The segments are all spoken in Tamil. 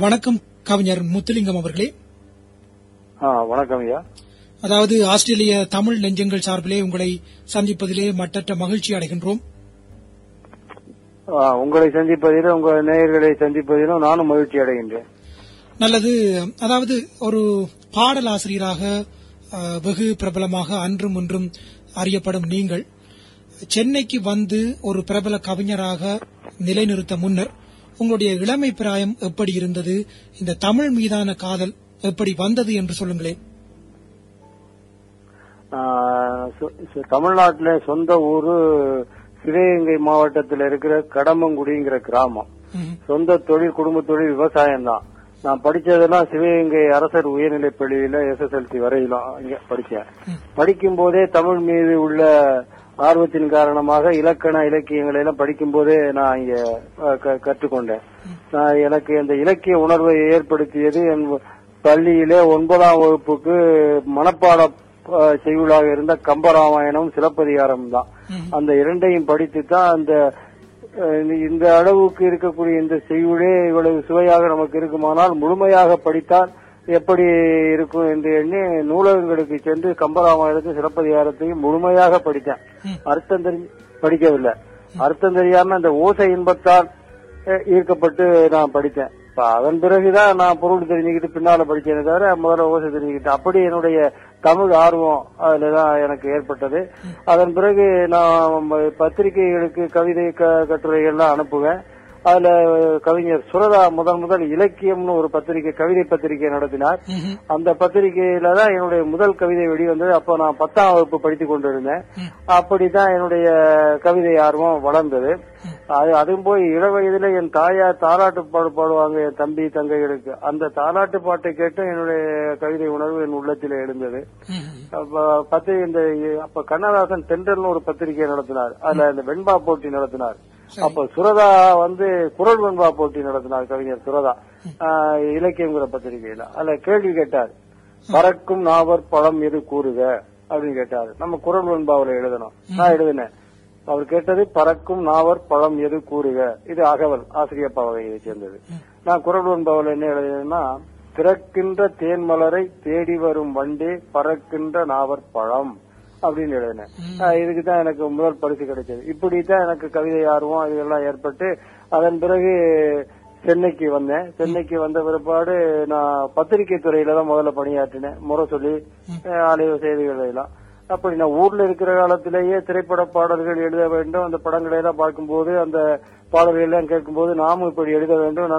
வணக்கம் கவிஞர் முத்துலிங்கம் அவர்களே. வணக்கம் ஐயா. அதாவது ஆஸ்திரேலிய தமிழ் நெஞ்சங்கள் சார்பிலே உங்களை சந்திப்பதிலே மட்டற்ற மகிழ்ச்சி அடைகின்றோம். உங்களை சந்திப்பதிலும் உங்கள் நேயர்களை சந்திப்பதிலும் நானும் மகிழ்ச்சி அடைகின்றேன். நல்லது. அதாவது ஒரு பாடலாசிரியராக வெகு பிரபலமாக அன்றும் இன்றும் அறியப்படும் நீங்கள் சென்னைக்கு வந்து ஒரு பிரபல கவிஞராக நிலைநிறுத்த முன்னர் உங்களுடைய இளமை பிராயம் எப்படி இருந்தது? இந்த தமிழ் மீதான காதல் எப்படி வந்தது என்று சொல்லுங்களேன். தமிழ்நாட்டில் சொந்த ஊரு சிவகங்கை மாவட்டத்தில் இருக்கிற கடமங்குடிங்கிற கிராமம். சொந்த தொழில், குடும்ப தொழில் விவசாயம் தான். நான் படிச்சதெல்லாம் சிவகங்கை அரசர் உயர்நிலைப் பள்ளியில SSLC வரையிலும் படிச்சேன். படிக்கும் போதே தமிழ் மீது உள்ள ஆர்வத்தின் காரணமாக இலக்கண இலக்கியங்களை எல்லாம் படிக்கும் போதே நான் இங்க கற்றுக்கொண்டேன். எனக்கு அந்த இலக்கிய உணர்வை ஏற்படுத்தியது என் பள்ளியிலே 9ஆம் வகுப்புக்கு மனப்பாட செய்யுளாக இருந்த கம்பராமாயணம் சிலப்பதிகாரம் தான். அந்த இரண்டையும் படித்து தான் இந்த அளவுக்கு இருக்கக்கூடிய இந்த செய்யுளே இவ்வளவு சுவையாக நமக்கு இருக்குமானால் முழுமையாக படித்தால் எப்படி இருக்கும் என்று எண்ணி நூலகங்களுக்கு சென்று கம்பராமாயணத்தையும் சிலப்பதிகாரத்தையும் முழுமையாக படித்தேன். அர்த்தம் தெரிஞ்சு படிக்கவில்லை, அர்த்தம் தெரியாம அந்த ஓசை இன்பத்தால் ஈர்க்கப்பட்டு நான் படித்தேன். அதன் பிறகுதான் நான் பொருள் தெரிஞ்சுக்கிட்டு பின்னால படிச்சேன்னு தவிர முதல்ல ஓசை தெரிஞ்சுக்கிட்டேன். அப்படி என்னுடைய தமிழ் ஆர்வம் அதுலதான் எனக்கு ஏற்பட்டது. அதன் பிறகு நான் பத்திரிகைகளுக்கு கவிதை கட்டுரைகள்லாம் அனுப்புவேன். அதுல கவிஞர் சுரதா முதல் இலக்கியம்னு ஒரு பத்திரிகை, கவிதை பத்திரிகை நடத்தினார். அந்த பத்திரிகையில தான் என்னுடைய முதல் கவிதை வெளிவந்தது. அப்போ நான் 10ஆம் வகுப்பு படித்துக் கொண்டிருந்தேன். அப்படிதான் என்னுடைய கவிதை ஆர்வம் வளர்ந்தது. அதுவும் போய் இள வயதுல என் தாயார் தாலாட்டு பாடு பாடுவாங்க என் தம்பி தங்கைகளுக்கு. அந்த தாலாட்டு பாட்டை கேட்டும் என்னுடைய கவிதை உணர்வு என் உள்ளத்தில எழுந்தது. அப்ப கண்ணதாசன் தென்றல்னு ஒரு பத்திரிகை நடத்தினார். அதுல இந்த வெண்பா போட்டி நடத்தினார். அப்ப சுரதா குரல் வெண்பா போட்டி நடத்தினார் கவிஞர் சுரதா இலக்கியங்கிற பத்திரிகையில. அதுல கேள்வி கேட்டார், பறக்கும் நாவற் பழம் எது கூறுக அப்படின்னு கேட்டாரு. நம்ம குரல் வெண்பாவில எழுதணும், நான் எழுதினேன். அவர் கேட்டது பறக்கும் நாவற் பழம் எது கூறுக. இது அகவல் ஆசிரியப்பா வகையை சேர்ந்தது. நான் குரல் வெண்பாவில என்ன எழுதினா, பிறக்கின்ற தேன் மலரை தேடி வரும் வண்டே பறக்கின்ற நாவற் பழம் அப்படின்னு எழுதினேன். இதுக்குதான் எனக்கு முதல் பரிசு கிடைச்சது. இப்படித்தான் எனக்கு கவிதை ஆர்வம் இதெல்லாம் ஏற்பட்டு அதன் பிறகு சென்னைக்கு வந்தேன். சென்னைக்கு வந்த பிற்பாடு நான் பத்திரிகை துறையில தான் முதல்ல பணியாற்றினேன். முரசொலி, ஆலய செய்திகள் எல்லாம். அப்படி நான் ஊர்ல இருக்கிற காலத்திலேயே திரைப்பட பாடல்கள் எழுத வேண்டும், அந்த படங்களை எல்லாம் பார்க்கும்போது அந்த பாடல்கள் எல்லாம் கேட்கும்போது நாமும் இப்படி எழுத வேண்டும்,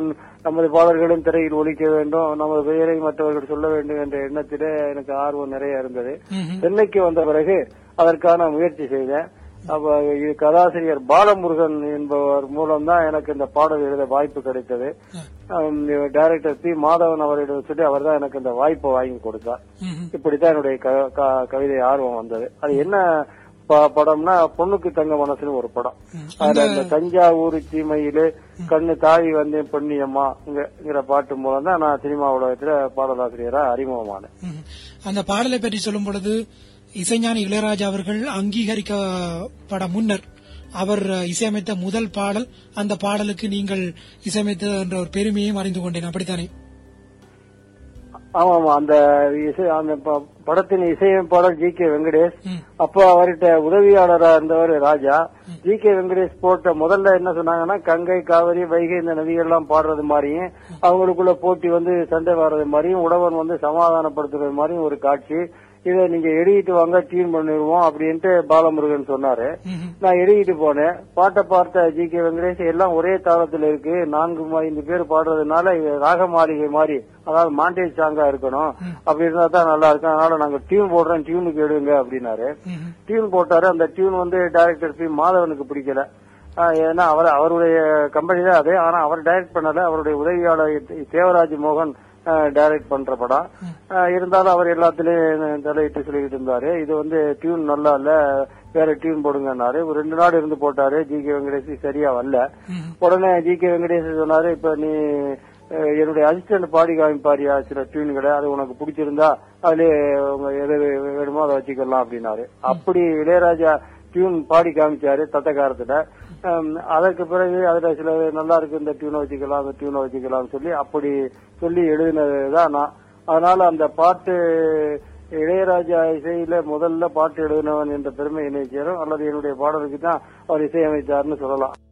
நமது பாடல்களும் திரையில் ஒலிக்க வேண்டும், நமது பெயரை மற்றவர்கள் சொல்ல வேண்டும் என்ற எண்ணத்திலே எனக்கு ஆர்வம் நிறைய இருந்தது. சென்னைக்கு வந்த பிறகு அதற்கான முயற்சி செய்தேன். அப்ப கதாசிரியர் பாலமுருகன் என்பவர் மூலம்தான் எனக்கு இந்த பாடல் எழுத வாய்ப்பு கிடைத்தது. டைரக்டர் பி மாதவன் அவரிடம் சொல்லி அவர் தான் எனக்கு இந்த வாய்ப்பை வாங்கி கொடுத்தார். இப்படித்தான் என்னுடைய கவிதை ஆர்வம் வந்தது. அது என்ன படம்னா, பொண்ணுக்கு தங்க மனசுன்னு ஒரு படம். அதுல இந்த தஞ்சாவூர் சீமையிலே கண்ணு தாவி வந்தேன் பொன்னியம்மாங்கிற பாட்டு மூலம் தான் நான் சினிமா உலகத்துல பாடலாசிரியரா அறிமுகமானேன். அந்த பாடலை பற்றி சொல்லும் பொழுது இசைஞானி இளையராஜா அவர்கள் அங்கீகரிக்கப்பட முன்னர் அவர் இசையமைத்த முதல் பாடல், அந்த பாடலுக்கு நீங்கள் இசையமைத்தது என்ற ஒரு பெருமையையும் அறிந்து கொண்டேன். அப்படித்தானே? ஆமா ஆமா. அந்த படத்தின் இசையமைப்பாளர் ஜி கே வெங்கடேஷ். அப்போ அவர்கிட்ட உதவியாளரா இருந்தவர் ராஜா. ஜி கே வெங்கடேஷ் போட்ட முதல்ல என்ன சொன்னாங்கன்னா, கங்கை, காவிரி, வைகை இந்த நதிகள்லாம் பாடுறது மாதிரியும் அவங்களுக்குள்ள போட்டி வந்து சண்டை வர்றது மாதிரியும் உடவன் வந்து சமாதானப்படுத்துறது மாதிரியும் ஒரு காட்சி. இதை நீங்க எழுதிட்டு வாங்க, டீம் பண்ணிடுவோம் அப்படின்ட்டு பாலமுருகன் சொன்னாரு. நான் எழுதிட்டு போனேன். பாட்டை பார்த்த ஜி கே வெங்கடேஷ், எல்லாம் ஒரே தாளத்துல இருக்கு, 4-5 பேர் பாடுறதுனால இது ராக மாளிகை மாதிரி, அதாவது மாண்டேஜ் சாங்கா இருக்கணும், அப்படி இருந்தா தான் நல்லா இருக்கும், அதனால நாங்க டியூன் போடுறோம், டியூனுக்கு எடுங்க அப்படின்னாரு. டியூன் போட்டாரு. அந்த டியூன் வந்து டைரக்டர் பி மாதவனுக்கு பிடிக்கல. ஏன்னா அவருடைய கம்பெனி தான் அது. ஆனா அவர் டைரக்ட் பண்ணல, அவருடைய உதவியாளர் சேவராஜ் மோகன் டைரக்ட் பண்ற படம். இருந்தாலும் அவர் எல்லாத்திலயும் தலையிட்டு சொல்லிக்கிட்டு இருந்தாரு, இது வந்து டியூன் நல்லா இல்ல, வேற டியூன் போடுங்கன்னாரு. ஒரு 2 நாள் இருந்து போட்டாரு. ஜி கே வெங்கடேஷ் சரியா வரல. உடனே ஜி கே வெங்கடேஷ் சொன்னாரு, இப்ப நீ என்னுடைய அசிஸ்டன்ட் பாடி காமிப்பாரியா சில டியூன்களை, அது உனக்கு பிடிச்சிருந்தா அதுல எது வேணுமோ அதை வச்சுக்கலாம் அப்படின்னாரு. அப்படி இளையராஜா டியூன் பாடி காமிச்சாரு தத்தகாரத்துல. அதற்கு பிறகு அதுல சில நல்லா இருக்கு இந்த டியூனை வச்சுக்கலாம் அந்த டியூனை வச்சுக்கலாம்னு சொல்லி அப்படி சொல்லி எழுதினதுதான் நான். அதனால அந்த பாட்டு இளையராஜா இசையில முதல்ல பாட்டு எழுதினவன் என்ற பெருமை என்னை சேரும், அல்லது என்னுடைய பாடலுக்கு தான் அவர் இசையமைத்தார்னு சொல்லலாம்.